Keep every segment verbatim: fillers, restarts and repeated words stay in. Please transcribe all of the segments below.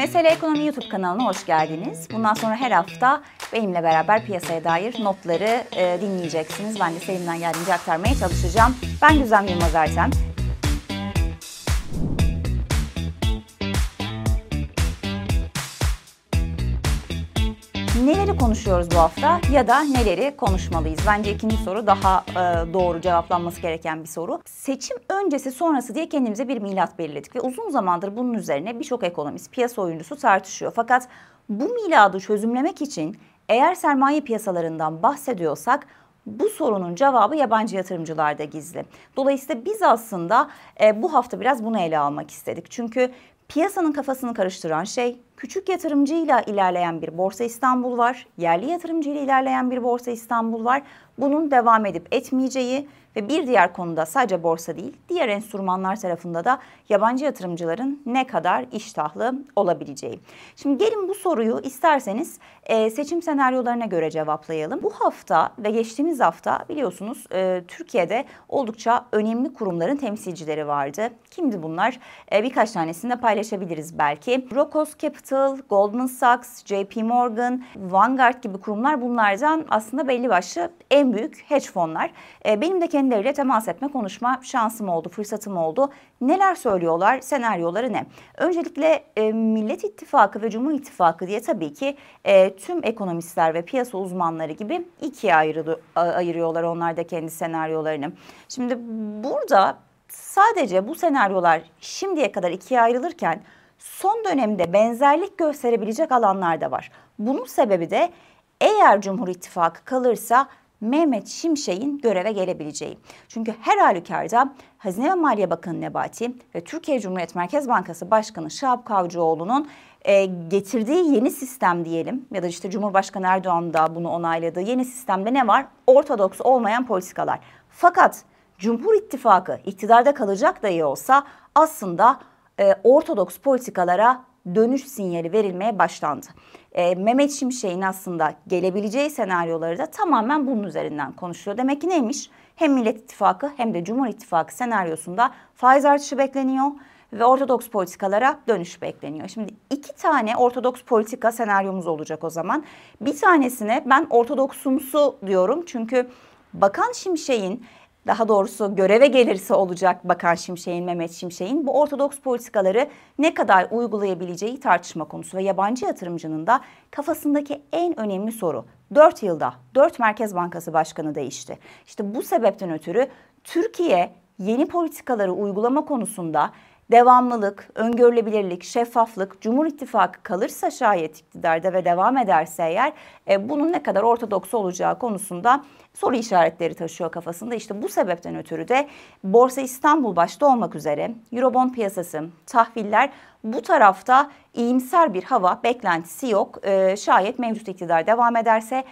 Mesele Ekonomi YouTube kanalına hoş geldiniz. Bundan sonra her hafta benimle beraber piyasaya dair notları e, dinleyeceksiniz. Ben de elimden geldiğince aktarmaya çalışacağım. Ben Güzem Yılmaz Ertem. Neleri konuşuyoruz bu hafta ya da neleri konuşmalıyız? Bence ikinci soru daha e, doğru cevaplanması gereken bir soru. Seçim öncesi sonrası diye kendimize bir milat belirledik ve uzun zamandır bunun üzerine birçok ekonomist, piyasa oyuncusu tartışıyor. Fakat bu miladı çözümlemek için eğer sermaye piyasalarından bahsediyorsak bu sorunun cevabı yabancı yatırımcılarda gizli. Dolayısıyla biz aslında e, bu hafta biraz bunu ele almak istedik. Çünkü piyasanın kafasını karıştıran şey, küçük yatırımcıyla ilerleyen bir Borsa İstanbul var, yerli yatırımcıyla ilerleyen bir Borsa İstanbul var. Bunun devam edip etmeyeceği ve bir diğer konuda sadece borsa değil, diğer enstrümanlar tarafında da yabancı yatırımcıların ne kadar iştahlı olabileceği. Şimdi gelin bu soruyu isterseniz seçim senaryolarına göre cevaplayalım. Bu hafta ve geçtiğimiz hafta biliyorsunuz Türkiye'de oldukça önemli kurumların temsilcileri vardı. Kimdi bunlar? Birkaç tanesini de paylaşabiliriz belki. Rokos Capital, Goldman Sachs, J P Morgan, Vanguard gibi kurumlar bunlardan aslında belli başlı en büyük hedge fonlar. Benim de kendileriyle temas etme, konuşma şansım oldu, fırsatım oldu. Neler söylüyorlar, senaryoları ne? Öncelikle e, Millet İttifakı ve Cumhur İttifakı diye tabii ki e, tüm ekonomistler ve piyasa uzmanları gibi ikiye ayrı, ayırıyorlar onlar da kendi senaryolarını. Şimdi burada sadece bu senaryolar şimdiye kadar ikiye ayrılırken son dönemde benzerlik gösterebilecek alanlar da var. Bunun sebebi de eğer Cumhur İttifakı kalırsa Mehmet Şimşek'in göreve gelebileceği. Çünkü her halükarda Hazine ve Maliye Bakanı Nebati ve Türkiye Cumhuriyet Merkez Bankası Başkanı Şahap Kavcıoğlu'nun e, getirdiği yeni sistem diyelim ya da işte Cumhurbaşkanı Erdoğan da bunu onayladığı yeni sistemde ne var? Ortodoks olmayan politikalar. Fakat Cumhur İttifakı iktidarda kalacak dahi olsa aslında e, ortodoks politikalara dönüş sinyali verilmeye başlandı. E, Mehmet Şimşek'in aslında gelebileceği senaryoları da tamamen bunun üzerinden konuşuyor. Demek ki neymiş? Hem Millet İttifakı hem de Cumhur İttifakı senaryosunda faiz artışı bekleniyor ve ortodoks politikalara dönüş bekleniyor. Şimdi iki tane ortodoks politika senaryomuz olacak o zaman. Bir tanesine ben ortodoksumsu diyorum çünkü Bakan Şimşek'in, daha doğrusu göreve gelirse olacak Bakan Şimşek'in, Mehmet Şimşek'in bu ortodoks politikaları ne kadar uygulayabileceği tartışma konusu ve yabancı yatırımcının da kafasındaki en önemli soru. dört yılda dört Merkez Bankası Başkanı değişti. İşte bu sebepten ötürü Türkiye yeni politikaları uygulama konusunda devamlılık, öngörülebilirlik, şeffaflık, Cumhur İttifakı kalırsa şayet iktidarda ve devam ederse eğer e, bunun ne kadar ortodoks olacağı konusunda soru işaretleri taşıyor kafasında. İşte bu sebepten ötürü de Borsa İstanbul başta olmak üzere Eurobond piyasası, tahviller bu tarafta iyimser bir hava beklentisi yok. E, şayet mevcut iktidar devam ederse,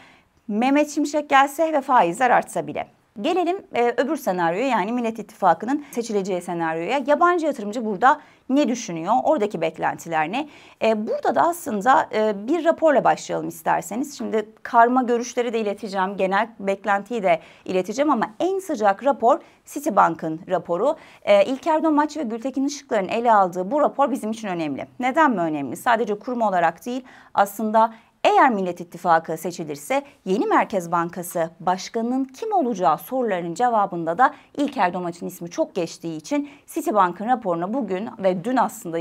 Mehmet Şimşek gelse ve faizler artsa bile. Gelelim e, öbür senaryoya, yani Millet İttifakı'nın seçileceği senaryoya. Yabancı yatırımcı burada ne düşünüyor? Oradaki beklentiler ne? E, burada da aslında e, bir raporla başlayalım isterseniz. Şimdi karma görüşleri de ileteceğim, genel beklentiyi de ileteceğim ama en sıcak rapor Citibank'ın raporu. E, İlker Domaç ve Gültekin Işıklar'ın ele aldığı bu rapor bizim için önemli. Neden mi önemli? Sadece kurum olarak değil, aslında eğer Millet İttifakı seçilirse yeni Merkez Bankası Başkanı'nın kim olacağı sorularının cevabında da İlker Domaç'ın ismi çok geçtiği için Citibank'ın raporuna bugün ve dün aslında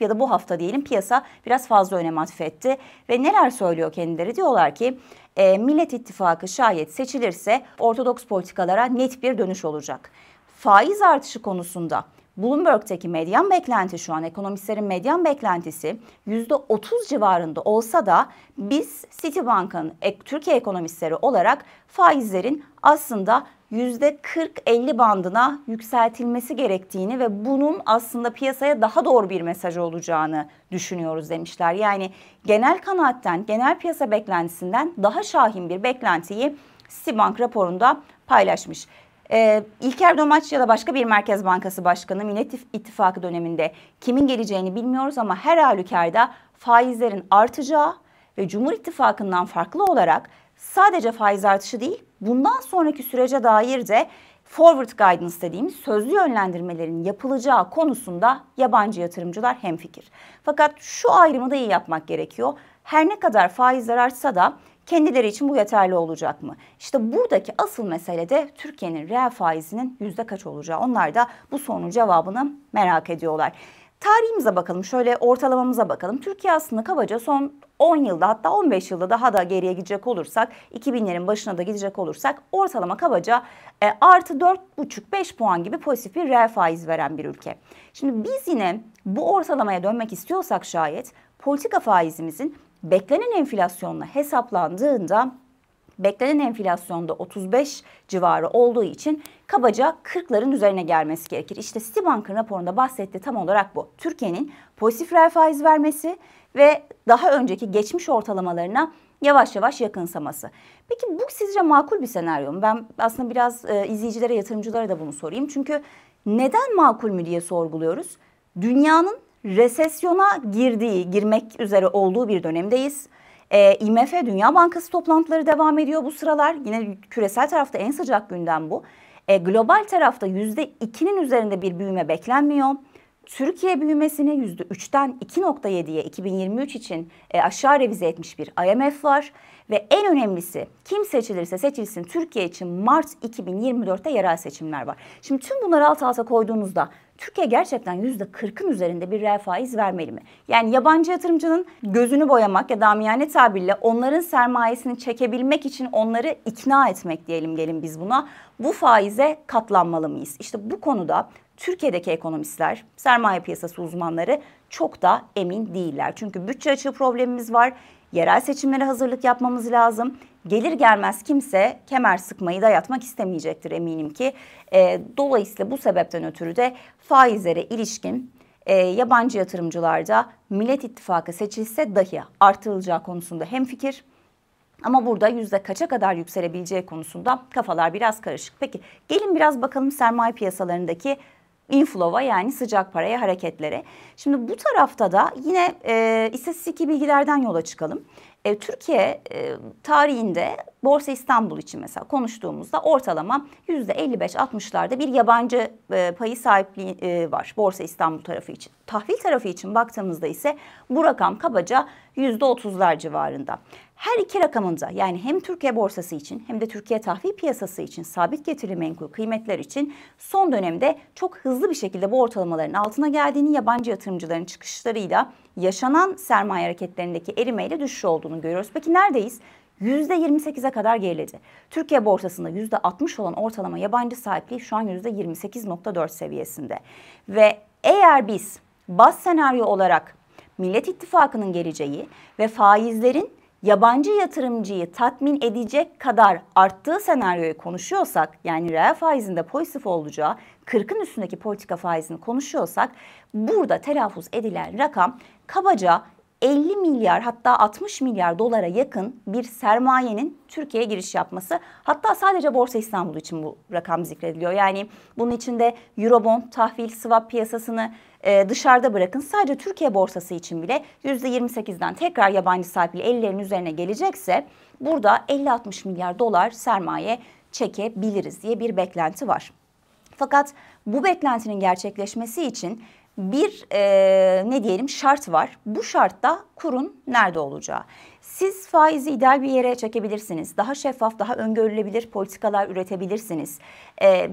ya da bu hafta diyelim piyasa biraz fazla önem atfetti. Ve neler söylüyor kendileri? Diyorlar ki e, Millet İttifakı şayet seçilirse ortodoks politikalara net bir dönüş olacak. Faiz artışı konusunda Bloomberg'teki medyan beklenti, şu an ekonomistlerin medyan beklentisi yüzde otuz civarında olsa da biz Citibank'ın Türkiye ekonomistleri olarak faizlerin aslında yüzde kırk elli bandına yükseltilmesi gerektiğini ve bunun aslında piyasaya daha doğru bir mesaj olacağını düşünüyoruz demişler. Yani genel kanaatten, genel piyasa beklentisinden daha şahin bir beklentiyi Citibank raporunda paylaşmış. Ee, İlker Domaç ya da başka bir Merkez Bankası Başkanı Millet İttifakı döneminde kimin geleceğini bilmiyoruz ama her halükarda faizlerin artacağı ve Cumhur İttifakı'ndan farklı olarak sadece faiz artışı değil bundan sonraki sürece dair de forward guidance dediğimiz sözlü yönlendirmelerin yapılacağı konusunda yabancı yatırımcılar hemfikir. Fakat şu ayrımı da iyi yapmak gerekiyor. Her ne kadar faizler artsa da kendileri için bu yeterli olacak mı? İşte buradaki asıl mesele de Türkiye'nin reel faizinin yüzde kaç olacağı. Onlar da bu sorunun cevabını merak ediyorlar. Tarihimize bakalım, şöyle ortalamamıza bakalım. Türkiye aslında kabaca son on yılda, hatta on beş yılda daha da geriye gidecek olursak, iki binlerin başına da gidecek olursak, ortalama kabaca e, artı dört buçuk beş puan gibi pozitif bir reel faiz veren bir ülke. Şimdi biz yine bu ortalamaya dönmek istiyorsak şayet, politika faizimizin beklenen enflasyonla hesaplandığında, beklenen enflasyonda otuz beş civarı olduğu için kabaca kırkların üzerine gelmesi gerekir. İşte Citibank'ın raporunda bahsettiği tam olarak bu. Türkiye'nin pozitif reel faiz vermesi ve daha önceki geçmiş ortalamalarına yavaş yavaş yakınsaması. Peki bu sizce makul bir senaryo mu? Ben aslında biraz e, izleyicilere, yatırımcılara da bunu sorayım. Çünkü neden makul mü diye sorguluyoruz. Dünyanın resesyona girdiği, girmek üzere olduğu bir dönemdeyiz. E, I M F, Dünya Bankası toplantıları devam ediyor bu sıralar. Yine küresel tarafta en sıcak gündem bu. E, global tarafta yüzde ikinin üzerinde bir büyüme beklenmiyor. Türkiye büyümesini yüzde üçten iki nokta yediye iki bin yirmi üç için e, aşağı revize etmiş bir I M F var. Ve en önemlisi, kim seçilirse seçilsin, Türkiye için Mart iki bin yirmi dörtte yerel seçimler var. Şimdi tüm bunları alt alta koyduğunuzda Türkiye gerçekten yüzde kırkın üzerinde bir reel faiz vermeli mi? Yani yabancı yatırımcının gözünü boyamak ya da amiyane tabirle onların sermayesini çekebilmek için onları ikna etmek diyelim, gelin biz buna. Bu faize katlanmalı mıyız? İşte bu konuda Türkiye'deki ekonomistler, sermaye piyasası uzmanları çok da emin değiller. Çünkü bütçe açığı problemimiz var. Yerel seçimlere hazırlık yapmamız lazım. Gelir gelmez kimse kemer sıkmayı dayatmak istemeyecektir eminim ki. E, dolayısıyla bu sebepten ötürü de faizlere ilişkin e, yabancı yatırımcılarda Millet İttifakı seçilse dahi artırılacağı konusunda hemfikir. Ama burada yüzde kaça kadar yükselebileceği konusunda kafalar biraz karışık. Peki gelin biraz bakalım sermaye piyasalarındaki inflow'a, yani sıcak paraya, hareketlere. Şimdi bu tarafta da yine e, istatistik bilgilerden yola çıkalım. E, Türkiye e, tarihinde Borsa İstanbul için mesela konuştuğumuzda ortalama yüzde elli beş altmışlarda bir yabancı e, payı sahipliği e, var Borsa İstanbul tarafı için. Tahvil tarafı için baktığımızda ise bu rakam kabaca yüzde otuzlar civarında. Her iki rakamında, yani hem Türkiye borsası için hem de Türkiye tahvil piyasası için, sabit getirili menkul kıymetler için son dönemde çok hızlı bir şekilde bu ortalamaların altına geldiğini, yabancı yatırımcıların çıkışlarıyla yaşanan sermaye hareketlerindeki erimeyle düşüş olduğunu görüyoruz. Peki neredeyiz? yüzde yirmi sekize kadar geriledi. Türkiye borsasında yüzde altmış olan ortalama yabancı sahipliği şu an yüzde yirmi sekiz nokta dört seviyesinde. Ve eğer biz baz senaryo olarak Millet İttifakı'nın geleceği ve faizlerin yabancı yatırımcıyı tatmin edecek kadar arttığı senaryoyu konuşuyorsak, yani reel faizinde pozitif olacağı kırkın üstündeki politika faizini konuşuyorsak, burada telaffuz edilen rakam kabaca elli milyar, hatta altmış milyar dolara yakın bir sermayenin Türkiye'ye giriş yapması. Hatta sadece Borsa İstanbul için bu rakam zikrediliyor. Yani bunun içinde Eurobond, tahvil, swap piyasasını e, dışarıda bırakın. Sadece Türkiye borsası için bile yüzde yirmi sekizden tekrar yabancı sahipliği ellilerin üzerine gelecekse burada elli altmış milyar dolar sermaye çekebiliriz diye bir beklenti var. Fakat bu beklentinin gerçekleşmesi için bir e, ne diyelim şart var. Bu şartta kurun nerede olacağı. Siz faizi ideal bir yere çekebilirsiniz. Daha şeffaf, daha öngörülebilir politikalar üretebilirsiniz. E,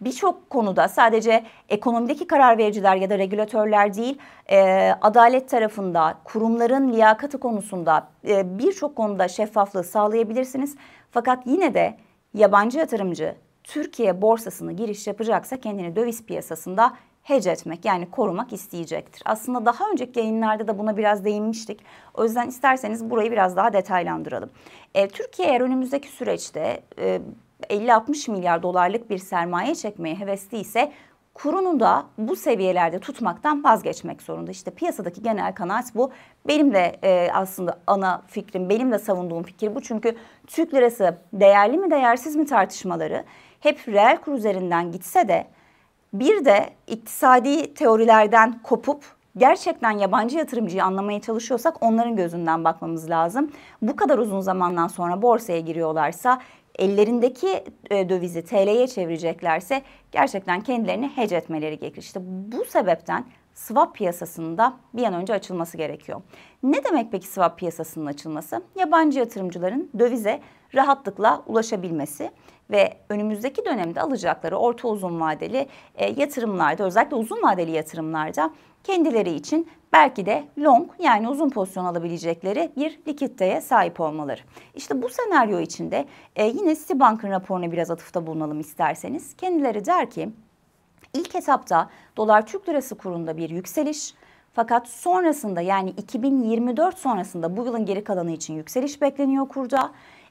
Birçok konuda sadece ekonomideki karar vericiler ya da regülatörler değil, e, adalet tarafında, kurumların liyakati konusunda e, birçok konuda şeffaflığı sağlayabilirsiniz. Fakat yine de yabancı yatırımcı Türkiye borsasına giriş yapacaksa kendini döviz piyasasında hedge etmek, yani korumak isteyecektir. Aslında daha önceki yayınlarda da buna biraz değinmiştik. O yüzden isterseniz burayı biraz daha detaylandıralım. E, Türkiye eğer önümüzdeki süreçte e, elli altmış milyar dolarlık bir sermaye çekmeye hevesliyse kurunu da bu seviyelerde tutmaktan vazgeçmek zorunda. İşte piyasadaki genel kanaat bu. Benim de e, aslında ana fikrim, benim de savunduğum fikir bu. Çünkü Türk lirası değerli mi değersiz mi tartışmaları hep reel kur üzerinden gitse de, bir de iktisadi teorilerden kopup gerçekten yabancı yatırımcıyı anlamaya çalışıyorsak onların gözünden bakmamız lazım. Bu kadar uzun zamandan sonra borsaya giriyorlarsa ellerindeki dövizi T L'ye çevireceklerse gerçekten kendilerini hedge etmeleri gerekir. İşte bu sebepten swap piyasasında bir an önce açılması gerekiyor. Ne demek peki swap piyasasının açılması? Yabancı yatırımcıların dövize rahatlıkla ulaşabilmesi ve önümüzdeki dönemde alacakları orta uzun vadeli yatırımlarda, özellikle uzun vadeli yatırımlarda kendileri için belki de long, yani uzun pozisyon alabilecekleri bir likiditeye sahip olmaları. İşte bu senaryo içinde yine Citibank'ın raporuna biraz atıfta bulunalım isterseniz. Kendileri der ki ilk etapta dolar Türk lirası kurunda bir yükseliş, fakat sonrasında, yani iki bin yirmi dört sonrasında bu yılın geri kalanı için yükseliş bekleniyor kurda.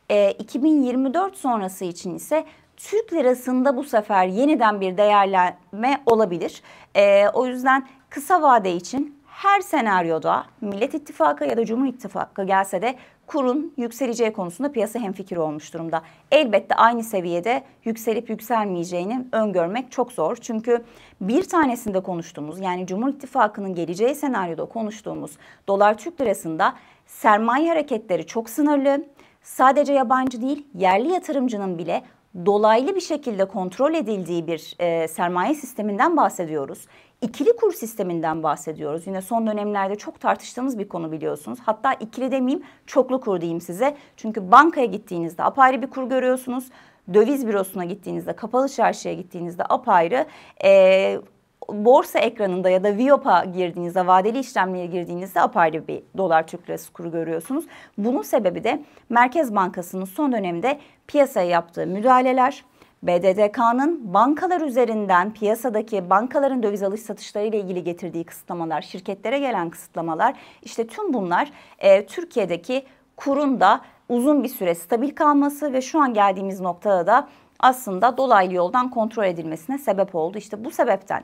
E, iki bin yirmi dört sonrası için ise Türk lirasında bu sefer yeniden bir değerlenme olabilir. E, o yüzden kısa vade için her senaryoda Millet İttifakı ya da Cumhur İttifakı gelse de kurun yükseleceği konusunda piyasa hemfikir olmuş durumda. Elbette aynı seviyede yükselip yükselmeyeceğini öngörmek çok zor. Çünkü bir tanesinde konuştuğumuz, yani Cumhur İttifakı'nın geleceği senaryoda konuştuğumuz dolar Türk lirasında sermaye hareketleri çok sınırlı. Sadece yabancı değil, yerli yatırımcının bile dolaylı bir şekilde kontrol edildiği bir e, sermaye sisteminden bahsediyoruz. İkili kur sisteminden bahsediyoruz. Yine son dönemlerde çok tartıştığımız bir konu, biliyorsunuz. Hatta ikili demeyeyim, çoklu kur diyeyim size. Çünkü bankaya gittiğinizde apayrı bir kur görüyorsunuz. Döviz bürosuna gittiğinizde, kapalı çarşıya gittiğinizde apayrı. E, borsa ekranında ya da V I O P'a girdiğinizde, vadeli işlemlere girdiğinizde apayrı bir dolar Türk lirası kuru görüyorsunuz. Bunun sebebi de Merkez Bankası'nın son dönemde piyasaya yaptığı müdahaleler, B D D K'nın bankalar üzerinden piyasadaki bankaların döviz alış satışları ile ilgili getirdiği kısıtlamalar, şirketlere gelen kısıtlamalar, işte tüm bunlar e, Türkiye'deki kurun da uzun bir süre stabil kalması ve şu an geldiğimiz noktada da aslında dolaylı yoldan kontrol edilmesine sebep oldu. İşte bu sebepten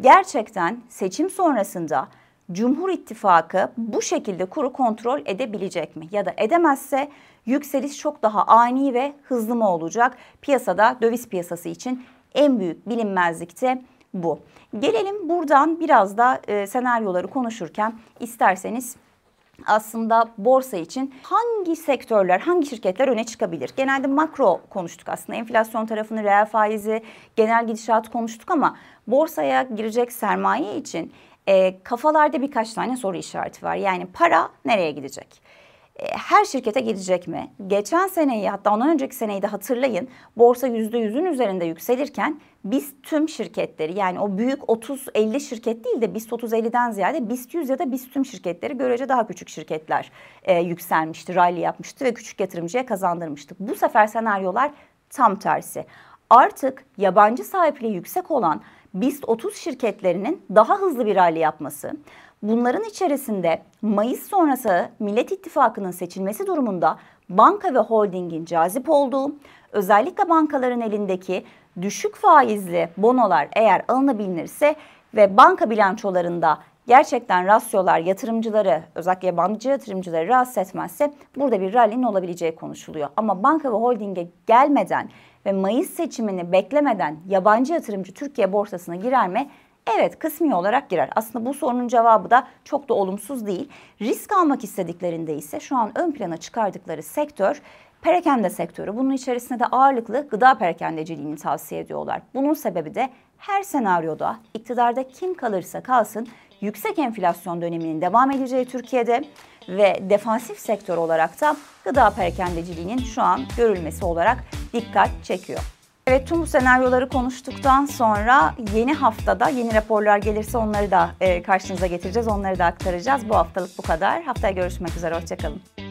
gerçekten seçim sonrasında Cumhur İttifakı bu şekilde kuru kontrol edebilecek mi? Ya da edemezse yükseliş çok daha ani ve hızlı mı olacak? Piyasada, döviz piyasası için en büyük bilinmezlikte bu. Gelelim buradan biraz da e, senaryoları konuşurken isterseniz aslında borsa için hangi sektörler, hangi şirketler öne çıkabilir? Genelde makro konuştuk aslında. Enflasyon tarafını, reel faizi, genel gidişatı konuştuk ama borsaya girecek sermaye için e, kafalarda birkaç tane soru işareti var. Yani para nereye gidecek? E, her şirkete gidecek mi? Geçen seneyi, hatta ondan önceki seneyi de hatırlayın. Borsa yüzde yüz'ün üzerinde yükselirken biz tüm şirketleri, yani o büyük otuz elli şirket değil de BİST otuz elliden ziyade BİST yüz ya da BİST tüm şirketleri, görece daha küçük şirketler e, yükselmişti, rally yapmıştı ve küçük yatırımcıya kazandırmıştık. Bu sefer senaryolar tam tersi. Artık yabancı sahipliği yüksek olan BİST otuz şirketlerinin daha hızlı bir rally yapması, bunların içerisinde Mayıs sonrası Millet İttifakı'nın seçilmesi durumunda banka ve holdingin cazip olduğu, özellikle bankaların elindeki düşük faizli bonolar eğer alınabilirse ve banka bilançolarında gerçekten rasyolar yatırımcıları, özellikle yabancı yatırımcıları rahatsız etmezse burada bir rally'nin olabileceği konuşuluyor. Ama banka ve holdinge gelmeden ve Mayıs seçimini beklemeden yabancı yatırımcı Türkiye borsasına girer mi? Evet, kısmi olarak girer. Aslında bu sorunun cevabı da çok da olumsuz değil. Risk almak istediklerinde ise şu an ön plana çıkardıkları sektör perakende sektörü. Bunun içerisinde de ağırlıklı gıda perakendeciliğini tavsiye ediyorlar. Bunun sebebi de her senaryoda iktidarda kim kalırsa kalsın yüksek enflasyon döneminin devam edeceği Türkiye'de ve defansif sektör olarak da gıda perakendeciliğinin şu an görülmesi olarak dikkat çekiyor. Evet, tüm bu senaryoları konuştuktan sonra yeni haftada yeni raporlar gelirse onları da karşınıza getireceğiz, onları da aktaracağız. Bu haftalık bu kadar. Haftaya görüşmek üzere, hoşça kalın.